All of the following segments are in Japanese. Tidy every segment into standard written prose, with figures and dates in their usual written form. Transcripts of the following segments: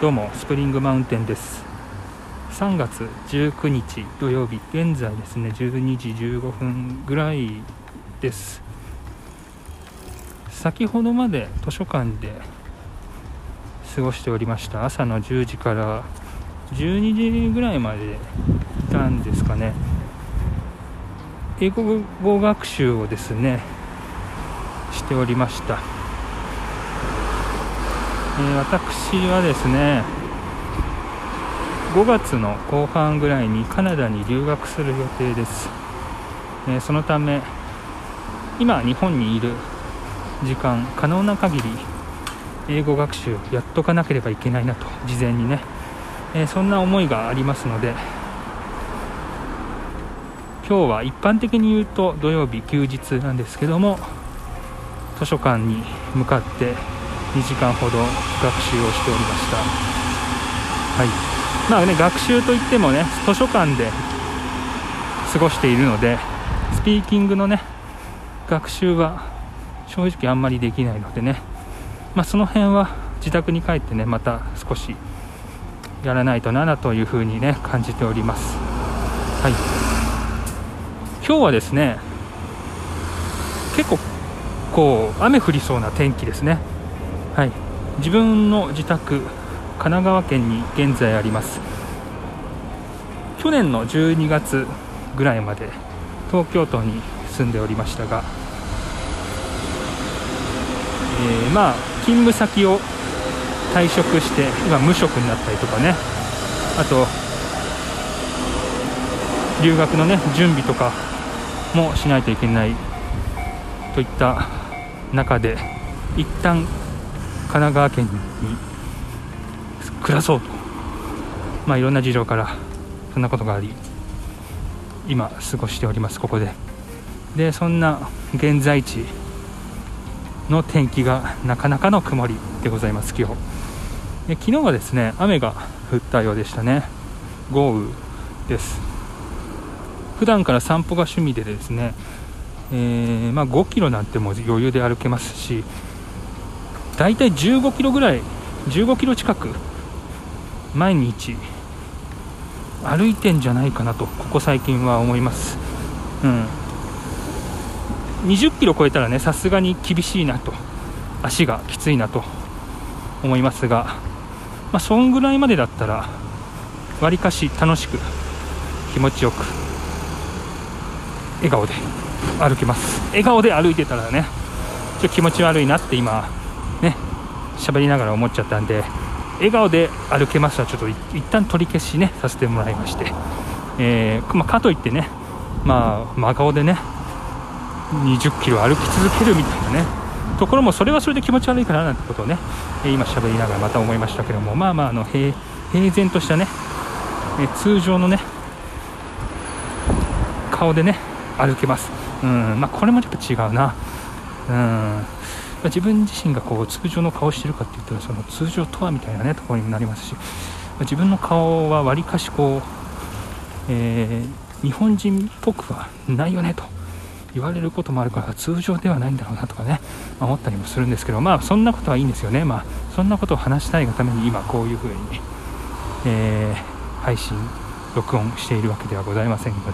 どうもスプリングマウンテンです。3月19日土曜日、現在ですね12時15分ぐらいです。先ほどまで図書館で過ごしておりました。朝の10時から12時ぐらいまでいたんですかね。英国語学習をですねしておりました。私はですね5月の後半ぐらいにカナダに留学する予定です。そのため今日本にいる時間、可能な限り英語学習やっとかなければいけないなと、事前にね、そんな思いがありますので、今日は一般的に言うと土曜日休日なんですけども、図書館に向かって2時間ほど学習をしておりました。はい、まあね、学習といってもね図書館で過ごしているので、スピーキングのね学習は正直あんまりできないのでね、まあ、その辺は自宅に帰ってねまた少しやらないとなというふうにね感じております。はい、今日はですね結構こう雨降りそうな天気ですね。はい、自分の自宅、神奈川県に現在あります。去年の12月ぐらいまで東京都に住んでおりましたが、まあ勤務先を退職して今無職になったりとかね、あと留学のね準備とかもしないといけないといった中で、一旦神奈川県に暮らそうと、まあ、いろんな事情からそんなことがあり今過ごしております。ここでそんな現在地の天気がなかなかの曇りでございます。今日で、昨日はですね雨が降ったようでしたね。豪雨です。普段から散歩が趣味でですね、まあ、5キロなんてもう余裕で歩けますし、だいたい15キロぐらい、15キロ近く毎日歩いてんじゃないかなとここ最近は思います。20キロ超えたらねさすがに厳しいなと、足がきついなと思いますが、まあ、そんぐらいまでだったらわりかし楽しく気持ちよく笑顔で歩けます。笑顔で歩いてたらねちょっと気持ち悪いなって今ね、喋りながら思っちゃったんで、笑顔で歩けますはちょっと一旦取り消しねさせてもらいまして、まあ、かといってね、まあ、真顔でね20キロ歩き続けるみたいなねところも、それはそれで気持ち悪いかななんてことをね今喋りながらまた思いましたけども、まあまあ、平然としたね通常のね顔でね歩けます。まあ、これもちょっと違うな。自分自身がこう通常の顔をしているかっていったら、その通常とはみたいな、ね、ところになりますし、自分の顔はわりかしこう、日本人っぽくはないよねと言われることもあるから通常ではないんだろうなとかね、まあ、思ったりもするんですけど、まあそんなことはいいんですよね。まあそんなことを話したいがために今こういうふうに、配信録音しているわけではございませんの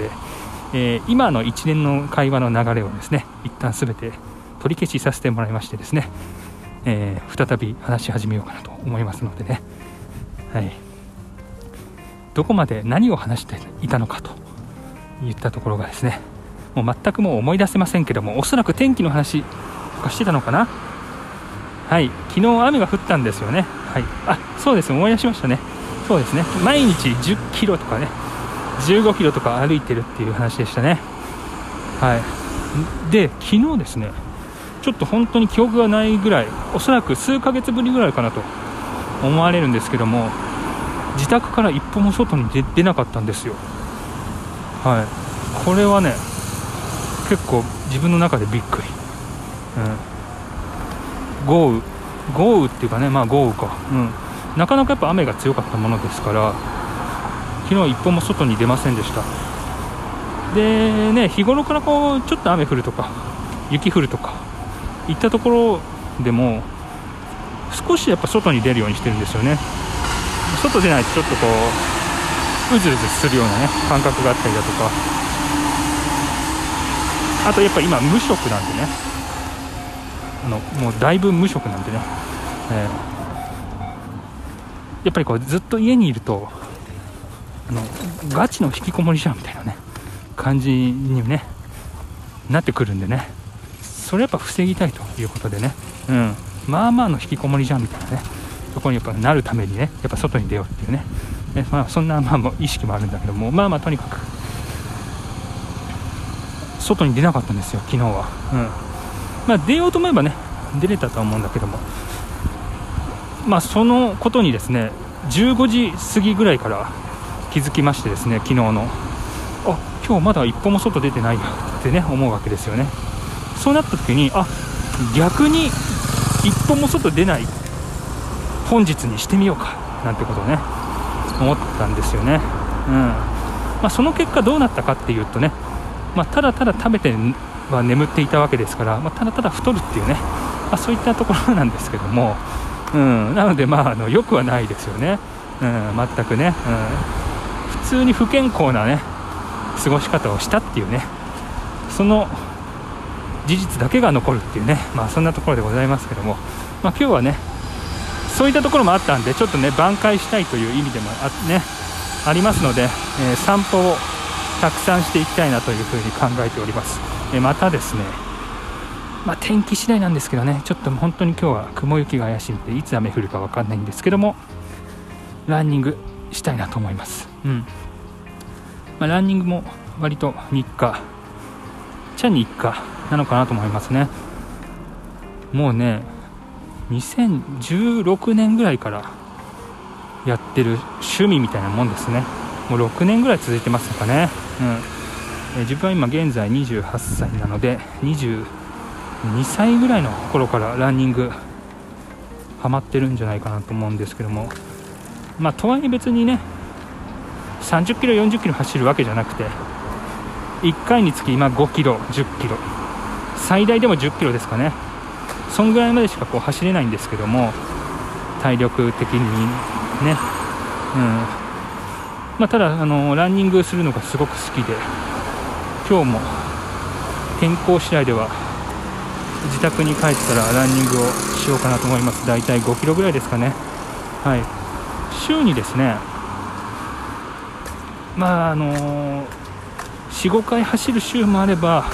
で、今の一連の会話の流れをですね一旦すべて取り消しさせてもらいましてですね、再び話し始めようかなと思いますのでね、はい、どこまで何を話していたのかといったところがですねもう全くもう思い出せませんけども、おそらく天気の話とかしてたのかな。はい、昨日雨が降ったんですよね。はい、あ、そうです、思い出しましたね。そうですね、毎日10キロとかね15キロとか歩いてるっていう話でしたね。はい、で昨日ですねちょっと本当に記憶がないぐらい、おそらく数ヶ月ぶりぐらいかなと思われるんですけども、自宅から一歩も外に出なかったんですよ。はい、これはね結構自分の中でびっくり、豪雨っていうかね、まあ豪雨か、なかなかやっぱ雨が強かったものですから昨日一歩も外に出ませんでした。でね、日頃からこうちょっと雨降るとか雪降るとか行ったところでも少しやっぱ外に出るようにしてるんですよね。外出ないとちょっとこううずうずするようなね感覚があったりだとか、あとやっぱり今無職なんでね、もうだいぶ無職なんでね、やっぱりこうずっと家にいるとガチの引きこもりじゃんみたいなね感じにねなってくるんでね、それやっぱ防ぎたいということでね、うん、まあまあの引きこもりじゃんみたいなねそこにやっぱなるためにねやっぱ外に出ようっていうね、まあ、そんなまあ意識もあるんだけども、まあまあとにかく外に出なかったんですよ昨日は、うん、まあ出ようと思えばね出れたとは思うんだけども、まあそのことにですね15時過ぎぐらいから気づきましてですね、昨日の今日まだ一歩も外出てないよってね思うわけですよね。そうなった時に逆に一歩も外出ない本日にしてみようかなんてことをね思ったんですよね、うん、まあ、その結果どうなったかっていうとね、まあ、ただただ食べては眠っていたわけですから、まあ、ただただ太るっていうね、まあ、そういったところなんですけども、うん、なのでまあ良くはないですよね、うん、全くね、うん、普通に不健康なね過ごし方をしたっていうねその事実だけが残るっていうね、まあ、そんなところでございますけども、まあ、今日はねそういったところもあったんでちょっとね挽回したいという意味でも ありますので、散歩をたくさんしていきたいなというふうに考えております、またですね、まあ、天気次第なんですけどねちょっと本当に今日は雲行きが怪しいのでいつ雨降るか分かんないんですけどもランニングしたいなと思います、うん、まあ、ランニングも割と日課なのかなと思いますね。もうね2016年ぐらいからやってる趣味みたいなもんですね。もう6年ぐらい続いてますかね、うん、自分は今現在28歳なので22歳ぐらいの頃からランニングハマってるんじゃないかなと思うんですけども、まあとはいえ別にね30キロ40キロ走るわけじゃなくて1回につき今5キロ10キロ最大でも10キロですかね、そんぐらいまでしかこう走れないんですけども体力的にね、うん、まあ、ただランニングするのがすごく好きで今日も天候次第では自宅に帰ったらランニングをしようかなと思います。だいたい5キロぐらいですかね、はい、週にですねまあ4、5回走る週もあれば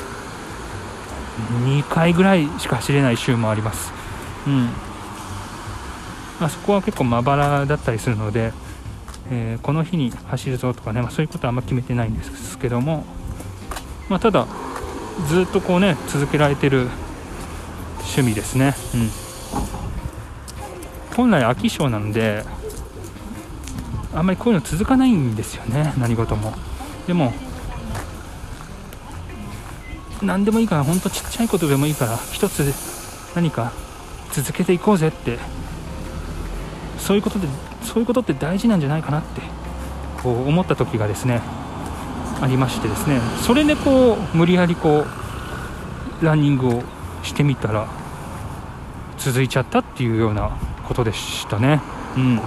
2回ぐらいしか走れない週もあります、うん、まあ、そこは結構まばらだったりするので、この日に走るぞとかね、まあ、そういうことはあんま決めてないんですけども、まあ、ただずっとこうね続けられてる趣味ですね、うん、本来飽き性なのであんまりこういうの続かないんですよね何事も。でも何でもいいから本当ちっちゃいことでもいいから一つ何か続けていこうぜって、そういうことって大事なんじゃないかなってこう思った時がですねありましてですね、それでこう無理やりこうランニングをしてみたら続いちゃったっていうようなことでしたね、うん、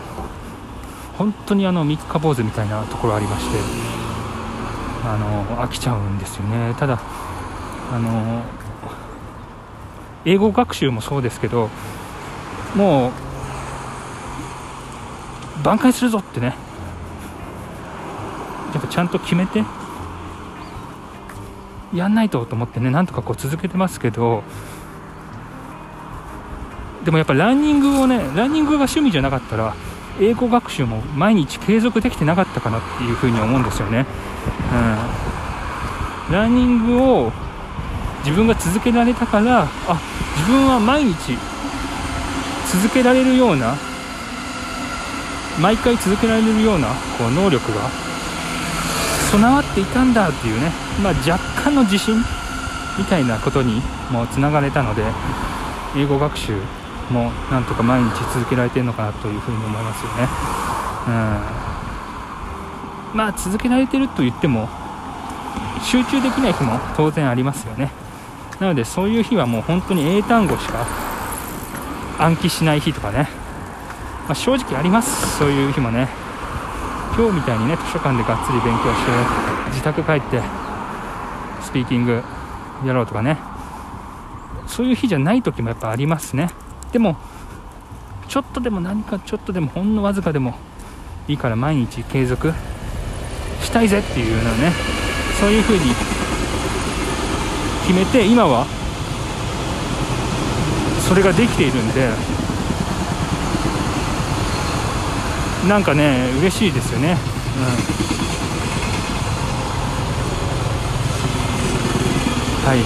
本当に三日坊主みたいなところありまして飽きちゃうんですよね。ただ英語学習もそうですけどもう挽回するぞってねやっぱちゃんと決めてやんないとと思ってねなんとかこう続けてますけど、でもやっぱランニングが趣味じゃなかったら英語学習も毎日継続できてなかったかなっていうふうに思うんですよね、うん、ランニングを自分が続けられたから、自分は毎日続けられるような毎回続けられるようなこう能力が備わっていたんだっていうね、まあ、若干の自信みたいなことにもつながれたので英語学習もなんとか毎日続けられてるのかなというふうに思いますよね、うん、まあ続けられてると言っても集中できない日も当然ありますよね。なのでそういう日はもう本当に英単語しか暗記しない日とかね、まあ、正直あります。そういう日もね、今日みたいにね図書館でがっつり勉強して自宅帰ってスピーキングやろうとかね、そういう日じゃない時もやっぱありますね。でもちょっとでも何かちょっとでもほんのわずかでもいいから毎日継続したいぜっていうのね、そういう風に決めて今はそれができているんで、なんかね嬉しいですよね、はい。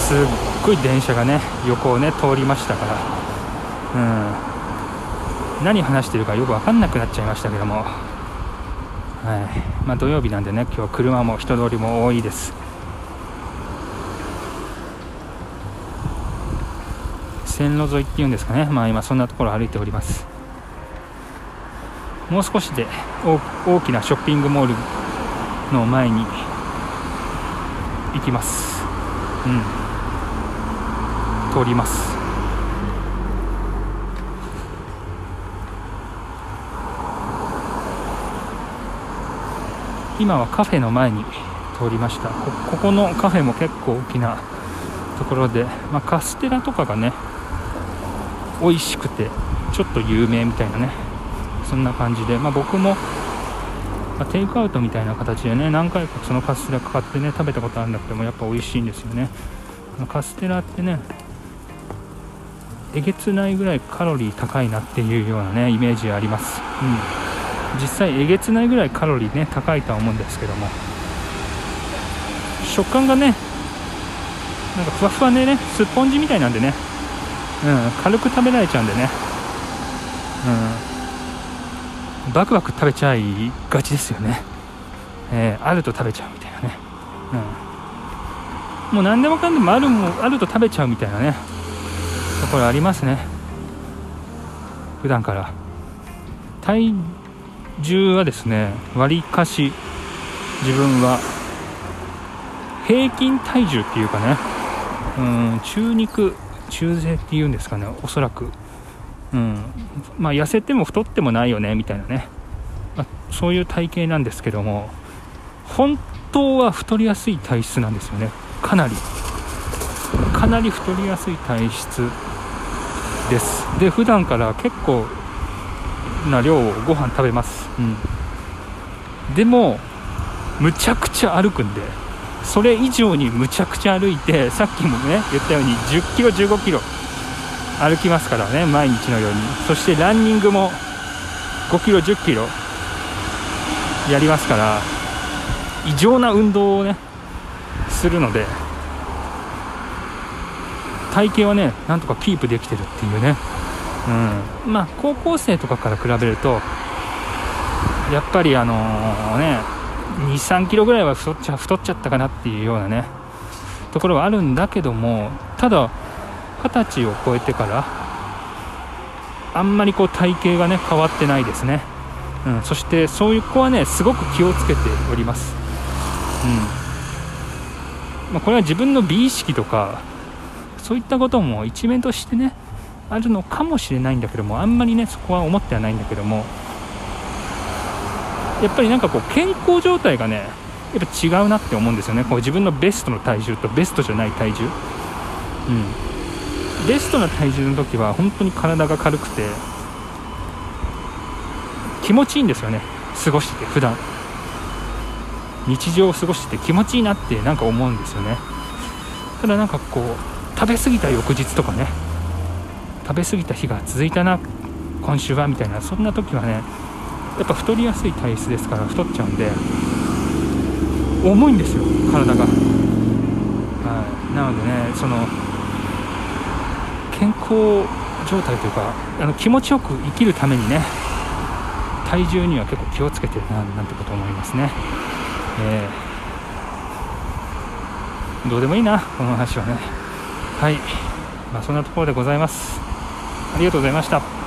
すっごい電車がね横をね通りましたから、何話してるかよく分かんなくなっちゃいましたけども、はい。まあ土曜日なんでね今日車も人通りも多いです。線路沿いっていうんですかね、まあ、今そんなところ歩いております。もう少しで大きなショッピングモールの前に行きます。通ります。今はカフェの前に通りました。ここのカフェも結構大きなところで、まあ、カステラとかがね美味しくてちょっと有名みたいなね、そんな感じで、まあ、僕もテイクアウトみたいな形でね何回かそのカステラ買ってね食べたことあるんだけども、やっぱ美味しいんですよね。カステラってねえげつないぐらいカロリー高いなっていうようなねイメージあります、実際えげつないぐらいカロリーね高いとは思うんですけども、食感がねなんかふわふわでねスポンジみたいなんでね、軽く食べられちゃうんでね、バクバク食べちゃいがちですよね、あると食べちゃうみたいなね、もう何でもかんでもあると食べちゃうみたいなねところありますね。普段から体重はですねわりかし自分は平均体重っていうかね、中肉中背っていうんですかね、おそらく、まあ痩せても太ってもないよねみたいなね、まあ、そういう体型なんですけども、本当は太りやすい体質なんですよね。かなり太りやすい体質です。で普段から結構な量をご飯食べます、でもむちゃくちゃ歩くんで、それ以上にむちゃくちゃ歩いて、さっきもね言ったように10キロ15キロ歩きますからね毎日のように。そしてランニングも5キロ10キロやりますから、異常な運動をねするので体型はねなんとかキープできてるっていうね、まあ高校生とかから比べるとやっぱり2,3 キロぐらいは太っちゃったかなっていうようなねところはあるんだけども、ただ20歳を超えてからあんまりこう体型がね変わってないですね、そしてそういう子はねすごく気をつけております、これは自分の美意識とかそういったことも一面としてねあるのかもしれないんだけども、あんまりねそこは思ってはないんだけども、やっぱりなんかこう健康状態がねやっぱ違うなって思うんですよね。こう自分のベストの体重とベストじゃない体重、ベストな体重の時は本当に体が軽くて気持ちいいんですよね。過ごしてて普段日常を過ごしてて気持ちいいなってなんか思うんですよね。ただなんかこう食べ過ぎた翌日とかね、食べ過ぎた日が続いたな今週はみたいな、そんな時はねやっぱ太りやすい体質ですから太っちゃうんで重いんですよ体が、なのでねその健康状態というか気持ちよく生きるためにね体重には結構気をつけてるななんてこと思いますね、どうでもいいなこの話はね、はい、まあ、そんなところでございます。ありがとうございました。